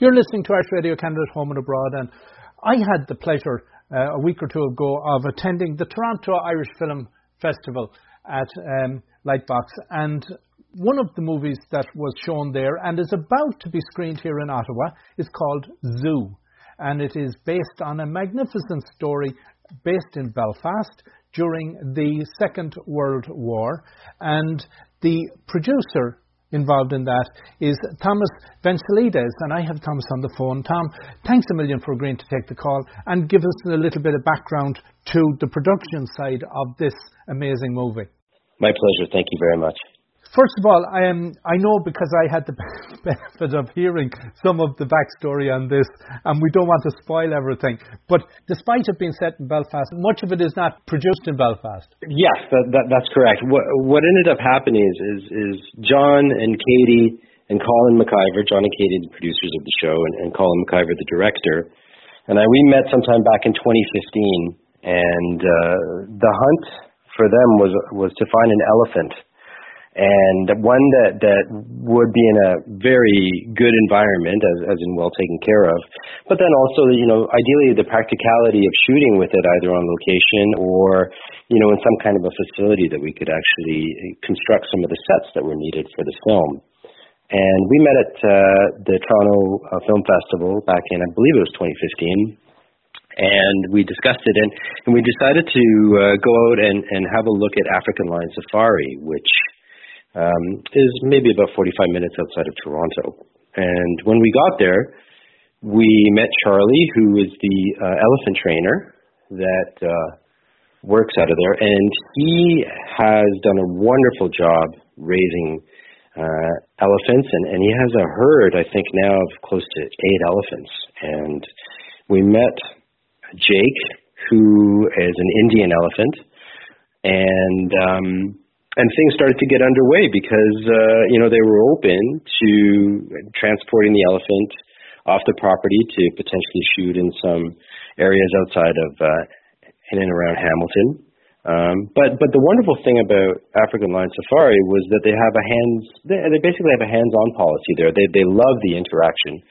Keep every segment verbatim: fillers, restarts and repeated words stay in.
You're listening to Irish Radio Canada at home and abroad, and I had the pleasure uh, a week or two ago of attending the Toronto Irish Film Festival at um, Lightbox, and one of the movies that was shown there and is about to be screened here in Ottawa is called Zoo, and it is based on a magnificent story based in Belfast during the Second World War, and the producer involved in that is Thomas Vencelides, and I have Thomas on the phone. Tom, thanks a million for agreeing to take the call and give us a little bit of background to the production side of this amazing movie. My pleasure. Thank you very much. First of all, I, um, I know because I had the benefit of hearing some of the backstory on this, and we don't want to spoil everything, but despite it being set in Belfast, much of it is not produced in Belfast. Yes, that, that, that's correct. What, what ended up happening is, is, is John and Katie and Colin McIvor, John and Katie, the producers of the show, and, and Colin McIvor, the director, and I, we met sometime back in twenty fifteen, and uh, the hunt for them was was to find an elephant. And one that, that would be in a very good environment, as, as in well taken care of. But then also, you know, ideally the practicality of shooting with it either on location or, you know, in some kind of a facility that we could actually construct some of the sets that were needed for this film. And we met at uh, the Toronto uh, Film Festival back in, I believe it was twenty fifteen. And we discussed it, and, and we decided to uh, go out and, and have a look at African Lion Safari, which... Um, is maybe about forty-five minutes outside of Toronto. And when we got there, we met Charlie, who is the uh, elephant trainer that uh, works out of there. And he has done a wonderful job raising uh, elephants. And, and he has a herd, I think now, of close to eight elephants. And we met Jake, who is an Indian elephant. And... Um, And things started to get underway because, uh, you know, they were open to transporting the elephant off the property to potentially shoot in some areas outside of uh, in and around Hamilton. Um, but but the wonderful thing about African Lion Safari was that they have a hands they, they basically have a hands-on policy there. They they love the interaction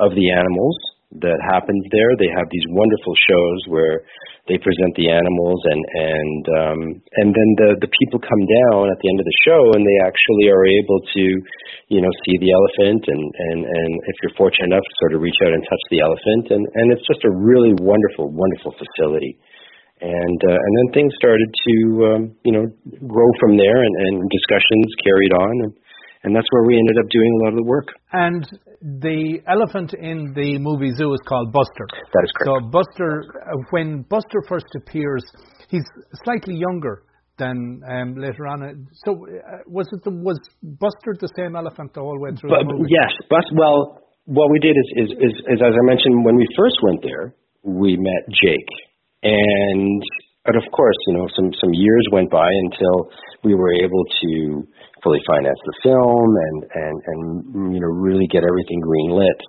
of the animals that happens there. They have these wonderful shows where they present the animals, and and um, and then the, the people come down at the end of the show, and they actually are able to, you know, see the elephant, and, and, and if you're fortunate enough, sort of reach out and touch the elephant, and, and it's just a really wonderful, wonderful facility. And uh, and then things started to, um, you know, grow from there, and, and discussions carried on, and, and that's where we ended up doing a lot of the work. And the elephant in the movie Zoo is called Buster. That is correct. So Buster, when Buster first appears, he's slightly younger than um, later on. So uh, was it the, was Buster the same elephant the whole way through but, the movie? Yes. But, well, what we did is, is, is, is, as I mentioned, when we first went there, we met Jake. And, and of course, you know, some, some years went by until we were able to fully finance the film and, and, and, you know, really get everything green lit.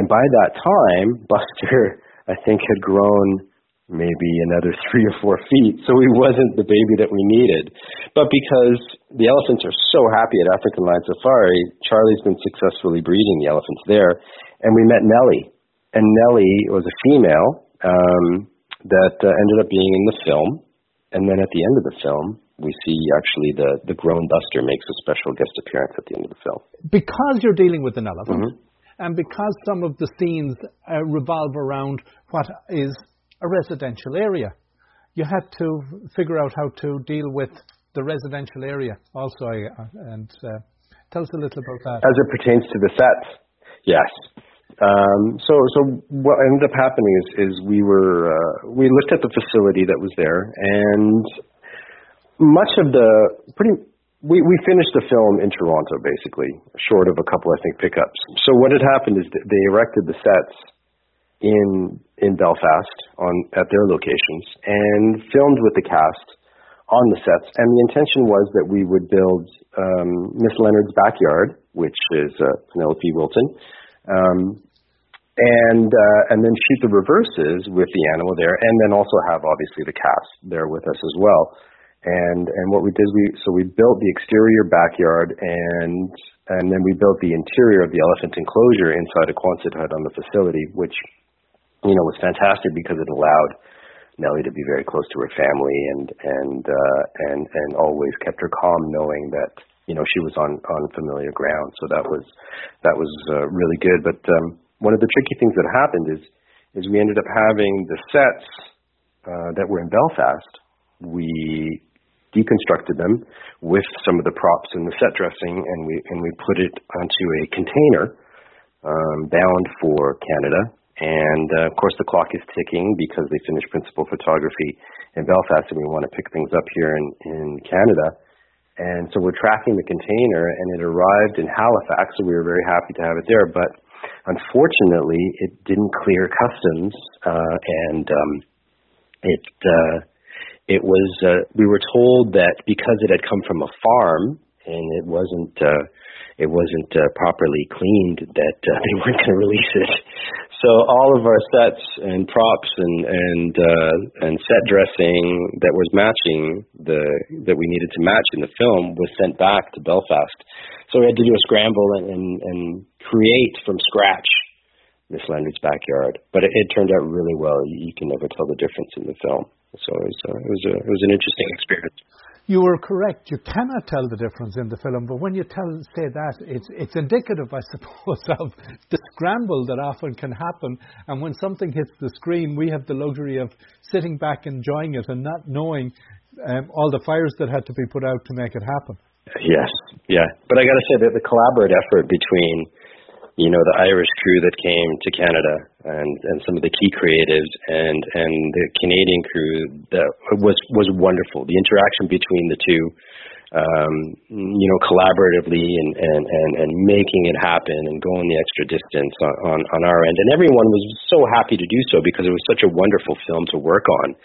And by that time, Buster, I think, had grown maybe another three or four feet. So he wasn't the baby that we needed. But because the elephants are so happy at African Lion Safari, Charlie's been successfully breeding the elephants there. And we met Nelly. And Nelly was a female um, that uh, ended up being in the film. And then at the end of the film, we see actually the, the grown Buster makes a special guest appearance at the end of the film. Because you're dealing with an elephant, mm-hmm. and because some of the scenes uh, revolve around what is a residential area, you had to figure out how to deal with the residential area also. Uh, and uh, tell us a little about that. As it pertains to the sets, yes. Um, so, so what ended up happening is, is we were uh, we looked at the facility that was there, and much of the pretty, we, we finished the film in Toronto, basically, short of a couple, I think, pickups. So what had happened is they erected the sets in in Belfast on at their locations and filmed with the cast on the sets. And the intention was that we would build um, Miss Leonard's backyard, which is uh, Penelope Wilton, um, and uh, and then shoot the reverses with the animal there, and then also have obviously the cast there with us as well. And and what we did, we so we built the exterior backyard and And then we built the interior of the elephant enclosure inside a Quonset hut on the facility, which, you know, was fantastic because it allowed Nelly to be very close to her family and and uh, and and always kept her calm, knowing that, you know, she was on, on familiar ground. So that was that was uh, really good. But um, one of the tricky things that happened is is we ended up having the sets uh, that were in Belfast. We deconstructed them with some of the props and the set dressing, and we and we put it onto a container um, bound for Canada. And, uh, of course, the clock is ticking because they finished principal photography in Belfast, and we want to pick things up here in, in Canada. And so we're tracking the container, and it arrived in Halifax, so we were very happy to have it there. But unfortunately, it didn't clear customs, uh, and um, it uh, it was uh, we were told that because it had come from a farm and it wasn't uh, it wasn't uh, properly cleaned, that uh, they weren't going to release it. So all of our sets and props and and uh, and set dressing that was matching the that we needed to match in the film was sent back to Belfast. So we had to do a scramble and and, and create from scratch Miss Leonard's backyard. But it, it turned out really well. You, you can never tell the difference in the film. So it was uh, it was a, it was an interesting experience. You were correct. You cannot tell the difference in the film, but when you tell, say that, it's it's indicative, I suppose, of the scramble that often can happen. And when something hits the screen, we have the luxury of sitting back, enjoying it, and not knowing um, all the fires that had to be put out to make it happen. Yes, yeah. But I got to say that the collaborative effort between, you know, the Irish crew that came to Canada and, and some of the key creatives and, and the Canadian crew, that was, was wonderful. The interaction between the two, um, you know, collaboratively and, and, and, and making it happen and going the extra distance on, on, on our end. And everyone was so happy to do so because it was such a wonderful film to work on.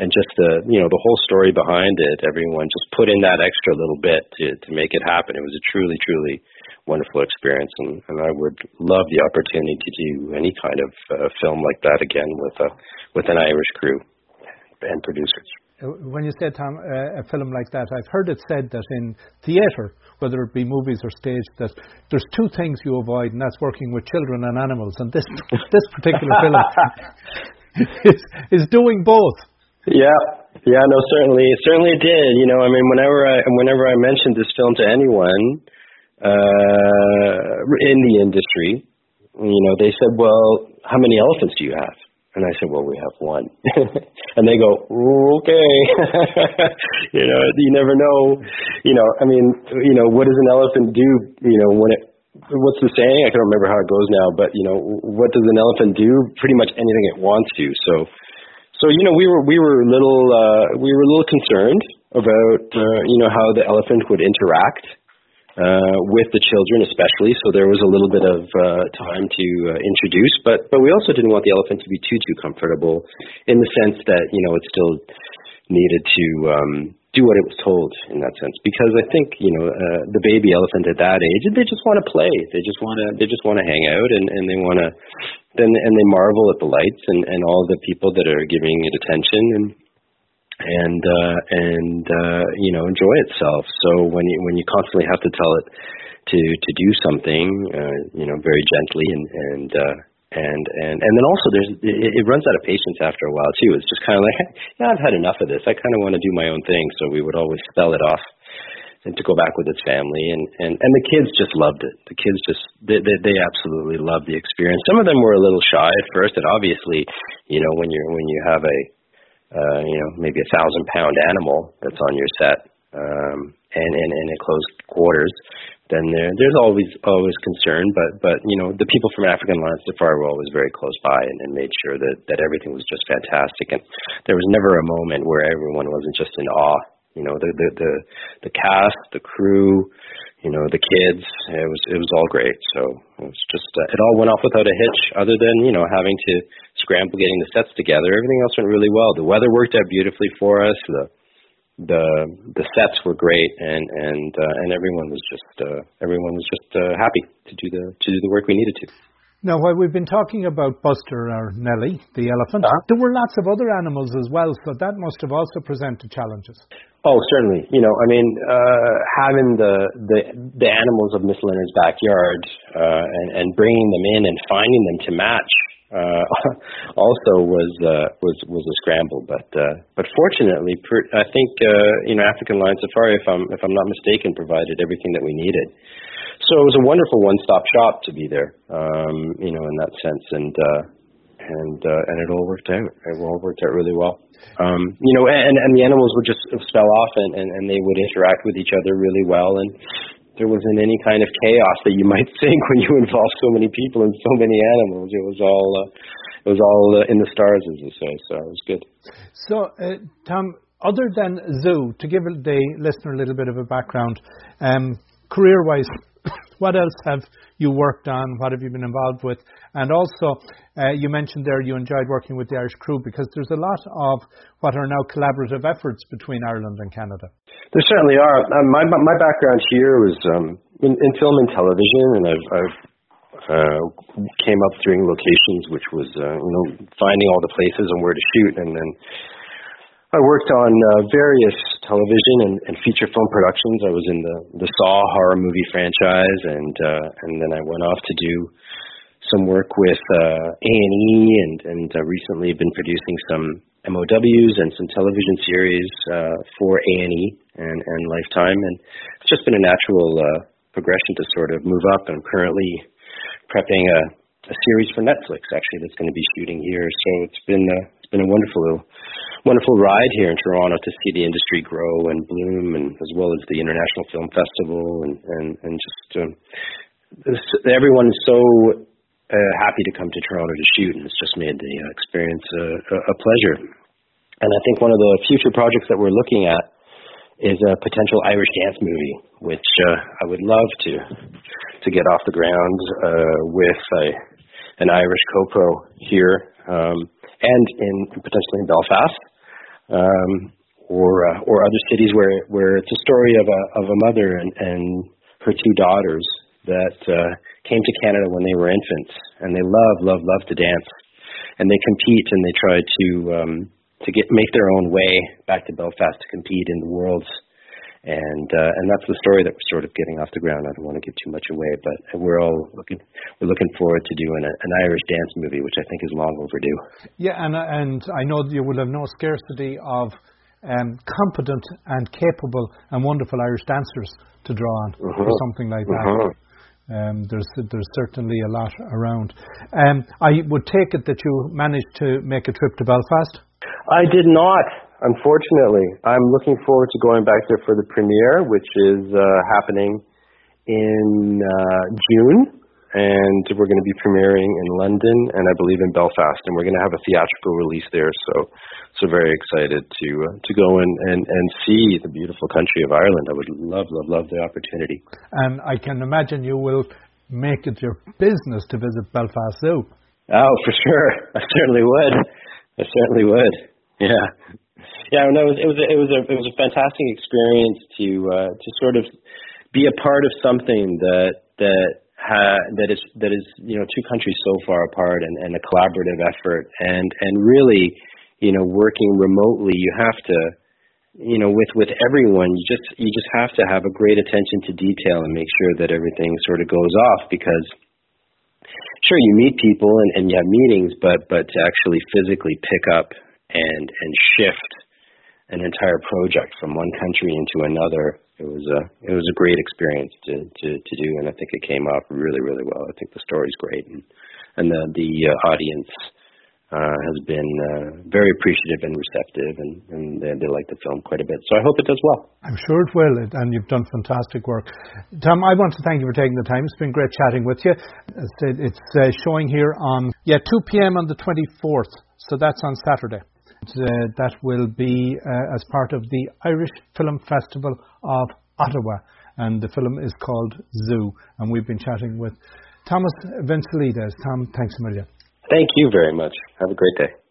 And just the, you know, the whole story behind it, everyone just put in that extra little bit to, to make it happen. It was a truly, truly wonderful experience, and, and I would love the opportunity to do any kind of uh, film like that again with a with an Irish crew and producers. When you said, Tom, uh, a film like that, I've heard it said that in theatre, whether it be movies or stage, that there's two things you avoid, and that's working with children and animals. And this this particular film is is doing both. Yeah. Yeah. No. Certainly. Certainly it did. You know. I mean. Whenever I whenever I mentioned this film to anyone Uh, in the industry, you know, they said, well, how many elephants do you have? And I said, well, we have one. And they go, okay. You know, you never know. You know, I mean, you know, what does an elephant do, you know, when it, what's the saying? I can't remember how it goes now, but, you know, what does an elephant do? Pretty much anything it wants to. So, so you know, we were, we were a little, uh, we were a little concerned about, uh, you know, how the elephant would interact Uh, with the children especially, so there was a little bit of uh, time to uh, introduce, but but we also didn't want the elephant to be too too comfortable, in the sense that, you know, it still needed to um, do what it was told in that sense, because I think, you know, uh, the baby elephant at that age, they just want to play, they just want to they just want to hang out, and, and they want to then and they marvel at the lights and, and all the people that are giving it attention and and uh, and uh, you know, enjoy itself. So when you when you constantly have to tell it to to do something, uh, you know, very gently and and uh, and and and then also there's it, it runs out of patience after a while too. It's just kind of like, yeah, I've had enough of this. I kind of want to do my own thing. So we would always spell it off and to go back with its family, and, and, and the kids just loved it. The kids just, they, they they absolutely loved the experience. Some of them were a little shy at first, and obviously, you know, when you're when you have a Uh, you know, maybe a thousand pound animal that's on your set, um, and in and, and closed quarters, then there, there's always always concern. But, but you know, the people from African Lion Safari were always very close by and, and made sure that, that everything was just fantastic. And there was never a moment where everyone wasn't just in awe. You know, the the the, the cast, the crew, you know, the kids. It was it was all great. So it was just uh, it all went off without a hitch, other than, you know, having to scramble getting the sets together. Everything else went really well. The weather worked out beautifully for us. The the the sets were great, and and uh, and everyone was just uh, everyone was just uh, happy to do the to do the work we needed to. Now, while we've been talking about Buster, or Nelly, the elephant, uh-huh. There were lots of other animals as well, so that must have also presented challenges. Oh, certainly. You know, I mean, uh, having the, the the animals of Miss Leonard's backyard uh, and, and bringing them in and finding them to match uh, also was uh, was was a scramble. But uh, but fortunately, per, I think uh, you know, African Lion Safari, if I'm if I'm not mistaken, provided everything that we needed. So it was a wonderful one-stop shop to be there, um, you know, in that sense, and. Uh, And uh, and it all worked out. It all worked out really well. Um, you know, and, and the animals would just spell off, and, and, and they would interact with each other really well. And there wasn't any kind of chaos that you might think when you involve so many people and so many animals. It was all uh, it was all uh, in the stars, as you say. So it was good. So uh, Tom, other than Zoo, to give the listener a little bit of a background, um, career-wise, what else have you worked on? What have you been involved with? And also, uh, you mentioned there you enjoyed working with the Irish crew, because there's a lot of what are now collaborative efforts between Ireland and Canada. There certainly are. Um, my my background here was um, in, in film and television, and I've, I've uh, came up during locations, which was uh, you know, finding all the places and where to shoot, and then I worked on uh, various television and, and feature film productions. I was in the, the Saw horror movie franchise, and uh, and then I went off to do some work with uh, A and E, and and uh, recently been producing some M O Ws and some television series uh, for A and E and and Lifetime. And it's just been a natural uh, progression to sort of move up. I'm currently prepping a, a series for Netflix, actually, that's going to be shooting here. So it's been uh, it's been a wonderful. Wonderful ride here in Toronto to see the industry grow and bloom, and as well as the International Film Festival, and and and just um, this, everyone is so uh, happy to come to Toronto to shoot, and it's just made the experience a, a pleasure. And I think one of the future projects that we're looking at is a potential Irish dance movie, which uh, I would love to to get off the ground uh, with a, an Irish co-pro here um, and in potentially in Belfast. Um, or uh, or other cities where where it's a story of a of a mother and, and her two daughters that uh, came to Canada when they were infants, and they love love love to dance, and they compete, and they try to um, to get make their own way back to Belfast to compete in the worlds, and uh, and that's the story that we're sort of getting off the ground. I don't want to give too much away, but we're all looking we're looking forward to doing a, an Irish dance movie, which I think is long overdue. Yeah, and and I know that you will have no scarcity of um, competent and capable and wonderful Irish dancers to draw on mm-hmm. for something like that. Mm-hmm. Um, there's there's certainly a lot around. Um, I would take it that you managed to make a trip to Belfast. I did not. Unfortunately, I'm looking forward to going back there for the premiere, which is uh, happening in uh, June, and we're going to be premiering in London and I believe in Belfast, and we're going to have a theatrical release there. So, so very excited to uh, to go and, and and see the beautiful country of Ireland. I would love, love, love the opportunity. And I can imagine you will make it your business to visit Belfast Zoo. Oh, for sure, I certainly would. I certainly would. Yeah. Yeah, no, it was it was a it was a fantastic experience to uh, to sort of be a part of something that that ha- that is that is you know, two countries so far apart, and, and a collaborative effort, and and really, you know, working remotely, you have to you know with, with everyone you just you just have to have a great attention to detail and make sure that everything sort of goes off, because sure, you meet people and, and you have meetings, but but to actually physically pick up and and shift an entire project from one country into another, it was a it was a great experience to, to, to do, and I think it came out really really well. I think the story's great, and and the the uh, audience uh, has been uh, very appreciative and receptive, and, and they, they like the film quite a bit. So I hope it does well. I'm sure it will, and you've done fantastic work, Tom. I want to thank you for taking the time. It's been great chatting with you. It's uh, showing here on yeah two p.m. on the twenty-fourth, so that's on Saturday. Uh, that will be uh, as part of the Irish Film Festival of Ottawa, and the film is called Zoo, and we've been chatting with Thomas Vencelides. Tom, thanks a million. Thank you very much. Have a great day.